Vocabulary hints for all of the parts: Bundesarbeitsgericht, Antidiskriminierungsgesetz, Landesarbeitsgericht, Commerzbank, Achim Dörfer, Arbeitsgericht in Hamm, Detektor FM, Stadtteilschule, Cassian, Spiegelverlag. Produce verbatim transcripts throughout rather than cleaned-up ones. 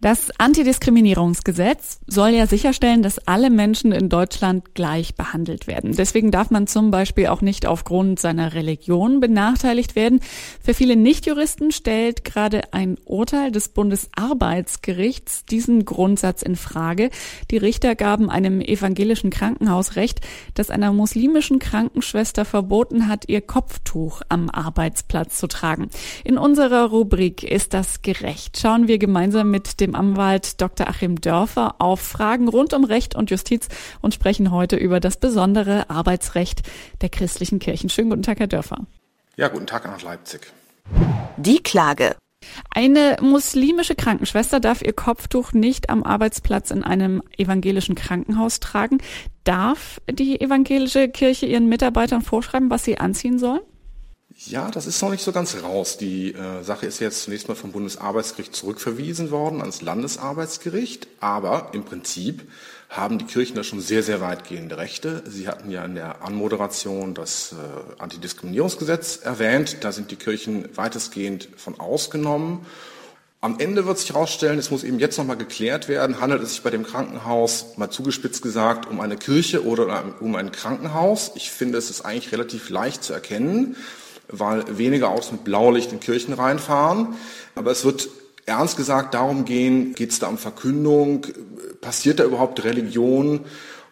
Das Antidiskriminierungsgesetz soll ja sicherstellen, dass alle Menschen in Deutschland gleich behandelt werden. Deswegen darf man zum Beispiel auch nicht aufgrund seiner Religion benachteiligt werden. Für viele Nichtjuristen stellt gerade ein Urteil des Bundesarbeitsgerichts diesen Grundsatz in Frage. Die Richter gaben einem evangelischen Krankenhaus recht, das einer muslimischen Krankenschwester verboten hat, ihr Kopftuch am Arbeitsplatz zu tragen. In unserer Rubrik Ist das gerecht? Schauen wir gemeinsam mit dem dem Anwalt Doktor Achim Dörfer auf Fragen rund um Recht und Justiz und sprechen heute über das besondere Arbeitsrecht der christlichen Kirchen. Schönen guten Tag, Herr Dörfer. Ja, guten Tag nach Leipzig. Die Klage. Eine muslimische Krankenschwester darf ihr Kopftuch nicht am Arbeitsplatz in einem evangelischen Krankenhaus tragen. Darf die evangelische Kirche ihren Mitarbeitern vorschreiben, was sie anziehen sollen? Ja, das ist noch nicht so ganz raus. Die äh, Sache ist jetzt zunächst mal vom Bundesarbeitsgericht zurückverwiesen worden ans Landesarbeitsgericht. Aber im Prinzip haben die Kirchen da schon sehr, sehr weitgehende Rechte. Sie hatten ja in der Anmoderation das äh, Antidiskriminierungsgesetz erwähnt. Da sind die Kirchen weitestgehend von ausgenommen. Am Ende wird sich herausstellen, es muss eben jetzt nochmal geklärt werden, handelt es sich bei dem Krankenhaus, mal zugespitzt gesagt, um eine Kirche oder um ein Krankenhaus. Ich finde, es ist eigentlich relativ leicht zu erkennen, weil weniger Autos mit Blaulicht in Kirchen reinfahren. Aber es wird ernst gesagt darum gehen, geht es da um Verkündung, passiert da überhaupt Religion?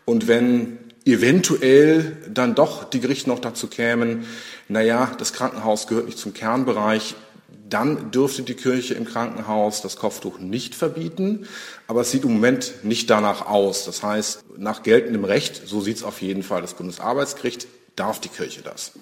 Und wenn eventuell dann doch die Gerichte noch dazu kämen, naja, das Krankenhaus gehört nicht zum Kernbereich, dann dürfte die Kirche im Krankenhaus das Kopftuch nicht verbieten. Aber es sieht im Moment nicht danach aus. Das heißt, nach geltendem Recht, so sieht es auf jeden Fall das Bundesarbeitsgericht, darf die Kirche das.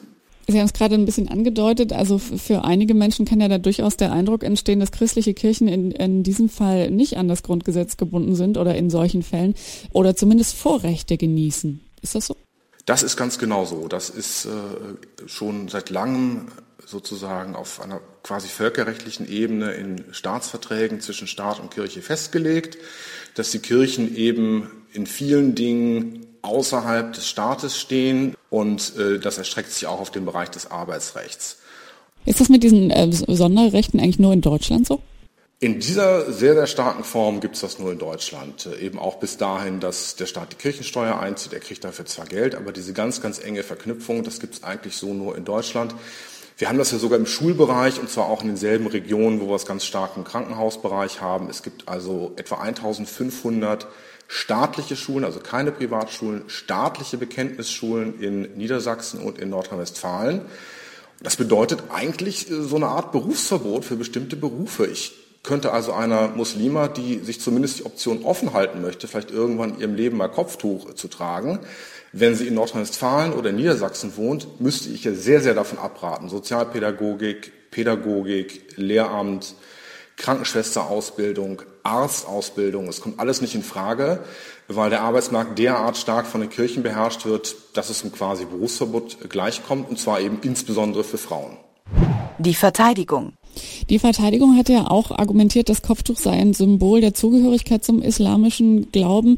Sie haben es gerade ein bisschen angedeutet, also für einige Menschen kann ja da durchaus der Eindruck entstehen, dass christliche Kirchen in, in diesem Fall nicht an das Grundgesetz gebunden sind oder in solchen Fällen oder zumindest Vorrechte genießen. Ist das so? Das ist ganz genau so. Das ist äh, schon seit langem sozusagen auf einer quasi völkerrechtlichen Ebene in Staatsverträgen zwischen Staat und Kirche festgelegt, dass die Kirchen eben in vielen Dingen außerhalb des Staates stehen und äh, das erstreckt sich auch auf den Bereich des Arbeitsrechts. Ist das mit diesen äh, Sonderrechten eigentlich nur in Deutschland so? In dieser sehr, sehr starken Form gibt es das nur in Deutschland. Äh, eben auch bis dahin, dass der Staat die Kirchensteuer einzieht, er kriegt dafür zwar Geld, aber diese ganz, ganz enge Verknüpfung, das gibt es eigentlich so nur in Deutschland. Wir haben das ja sogar im Schulbereich und zwar auch in denselben Regionen, wo wir es ganz stark im Krankenhausbereich haben. Es gibt also etwa eintausendfünfhundert staatliche Schulen, also keine Privatschulen, staatliche Bekenntnisschulen in Niedersachsen und in Nordrhein-Westfalen. Das bedeutet eigentlich so eine Art Berufsverbot für bestimmte Berufe. Ich könnte also einer Muslima, die sich zumindest die Option offen halten möchte, vielleicht irgendwann in ihrem Leben mal Kopftuch zu tragen, wenn sie in Nordrhein-Westfalen oder in Niedersachsen wohnt, müsste ich ja sehr, sehr davon abraten. Sozialpädagogik, Pädagogik, Lehramt, Krankenschwesterausbildung, Arztausbildung, es kommt alles nicht in Frage, weil der Arbeitsmarkt derart stark von den Kirchen beherrscht wird, dass es einem quasi Berufsverbot gleichkommt, und zwar eben insbesondere für Frauen. Die Verteidigung. Die Verteidigung hat ja auch argumentiert, das Kopftuch sei ein Symbol der Zugehörigkeit zum islamischen Glauben.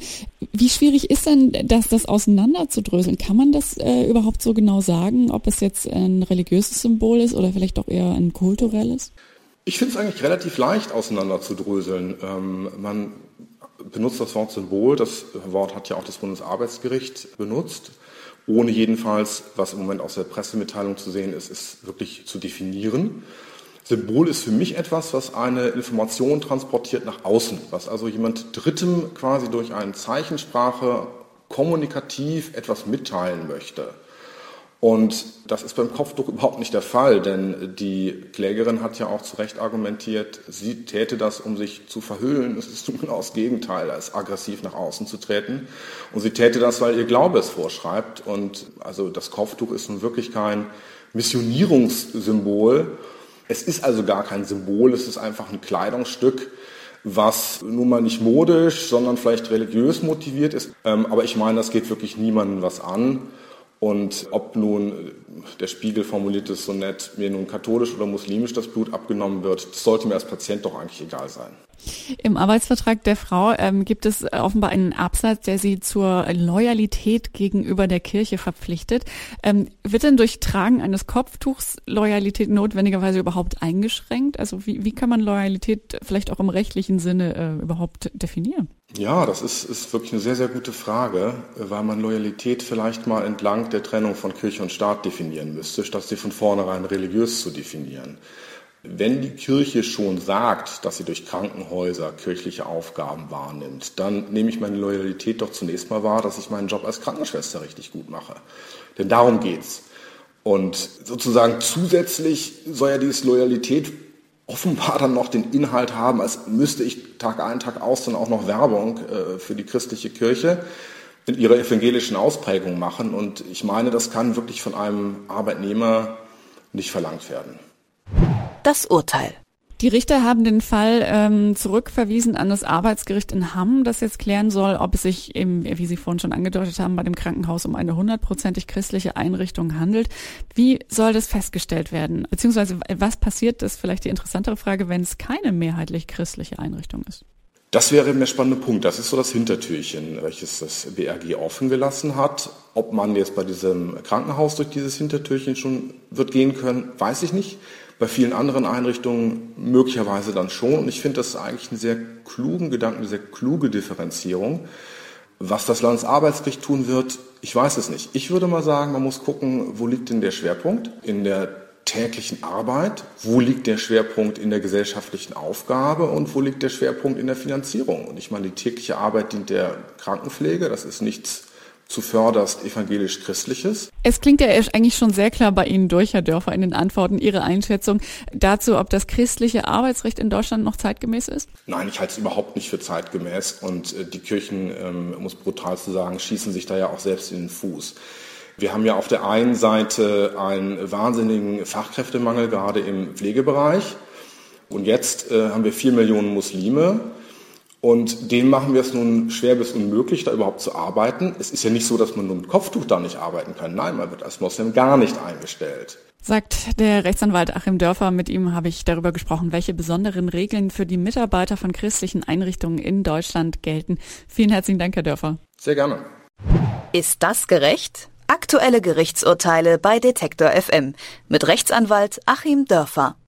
Wie schwierig ist denn das, das auseinanderzudröseln? Kann man das äh, überhaupt so genau sagen, ob es jetzt ein religiöses Symbol ist oder vielleicht auch eher ein kulturelles? Ich finde es eigentlich relativ leicht auseinanderzudröseln. Ähm, man benutzt das Wort Symbol, das Wort hat ja auch das Bundesarbeitsgericht benutzt, ohne jedenfalls, was im Moment aus der Pressemitteilung zu sehen ist, ist wirklich zu definieren. Symbol ist für mich etwas, was eine Information transportiert nach außen, was also jemand Drittem quasi durch eine Zeichensprache kommunikativ etwas mitteilen möchte. Und das ist beim Kopftuch überhaupt nicht der Fall, denn die Klägerin hat ja auch zu Recht argumentiert, sie täte das, um sich zu verhüllen. Es ist genau das Gegenteil, als aggressiv nach außen zu treten. Und sie täte das, weil ihr Glaube es vorschreibt. Und also das Kopftuch ist nun wirklich kein Missionierungssymbol. Es ist also gar kein Symbol, es ist einfach ein Kleidungsstück, was nun mal nicht modisch, sondern vielleicht religiös motiviert ist. Aber ich meine, das geht wirklich niemandem was an. Und ob nun, der Spiegel formuliert es so nett, mir nun katholisch oder muslimisch das Blut abgenommen wird, das sollte mir als Patient doch eigentlich egal sein. Im Arbeitsvertrag der Frau ähm, gibt es offenbar einen Absatz, der sie zur Loyalität gegenüber der Kirche verpflichtet. Ähm, wird denn durch Tragen eines Kopftuchs Loyalität notwendigerweise überhaupt eingeschränkt? Also wie, wie kann man Loyalität vielleicht auch im rechtlichen Sinne äh, überhaupt definieren? Ja, das ist, ist wirklich eine sehr, sehr gute Frage, weil man Loyalität vielleicht mal entlang der Trennung von Kirche und Staat definieren müsste, statt sie von vornherein religiös zu definieren. Wenn die Kirche schon sagt, dass sie durch Krankenhäuser kirchliche Aufgaben wahrnimmt, dann nehme ich meine Loyalität doch zunächst mal wahr, dass ich meinen Job als Krankenschwester richtig gut mache. Denn darum geht's. Und sozusagen zusätzlich soll ja diese Loyalität offenbar dann noch den Inhalt haben, als müsste ich Tag ein, Tag aus dann auch noch Werbung äh, für die christliche Kirche in ihrer evangelischen Ausprägung machen. Und ich meine, das kann wirklich von einem Arbeitnehmer nicht verlangt werden. Das Urteil. Die Richter haben den Fall ähm, zurückverwiesen an das Arbeitsgericht in Hamm, das jetzt klären soll, ob es sich, eben, wie Sie vorhin schon angedeutet haben, bei dem Krankenhaus um eine hundertprozentig christliche Einrichtung handelt. Wie soll das festgestellt werden? Beziehungsweise was passiert, ist vielleicht die interessantere Frage, wenn es keine mehrheitlich christliche Einrichtung ist? Das wäre eben der spannende Punkt. Das ist so das Hintertürchen, welches das B R G offen gelassen hat. Ob man jetzt bei diesem Krankenhaus durch dieses Hintertürchen schon wird gehen können, weiß ich nicht. Bei vielen anderen Einrichtungen möglicherweise dann schon. Und ich finde, das ist eigentlich einen sehr klugen Gedanken, eine sehr kluge Differenzierung. Was das Landesarbeitsgericht tun wird, ich weiß es nicht. Ich würde mal sagen, man muss gucken, wo liegt denn der Schwerpunkt in der täglichen Arbeit? Wo liegt der Schwerpunkt in der gesellschaftlichen Aufgabe? Und wo liegt der Schwerpunkt in der Finanzierung? Und ich meine, die tägliche Arbeit dient der Krankenpflege. Das ist nichts zuvörderst evangelisch-christliches. Es klingt ja eigentlich schon sehr klar bei Ihnen durch, Herr Dörfer, in den Antworten, Ihre Einschätzung dazu, ob das christliche Arbeitsrecht in Deutschland noch zeitgemäß ist? Nein, ich halte es überhaupt nicht für zeitgemäß. Und die Kirchen, ähm, muss brutal zu sagen, schießen sich da ja auch selbst in den Fuß. Wir haben ja auf der einen Seite einen wahnsinnigen Fachkräftemangel, gerade im Pflegebereich. Und jetzt äh, haben wir vier Millionen Muslime. Und denen machen wir es nun schwer bis unmöglich, da überhaupt zu arbeiten. Es ist ja nicht so, dass man nur mit Kopftuch da nicht arbeiten kann. Nein, man wird als Moslem gar nicht eingestellt. Sagt der Rechtsanwalt Achim Dörfer. Mit ihm habe ich darüber gesprochen, welche besonderen Regeln für die Mitarbeiter von christlichen Einrichtungen in Deutschland gelten. Vielen herzlichen Dank, Herr Dörfer. Sehr gerne. Ist das gerecht? Aktuelle Gerichtsurteile bei Detektor F M mit Rechtsanwalt Achim Dörfer.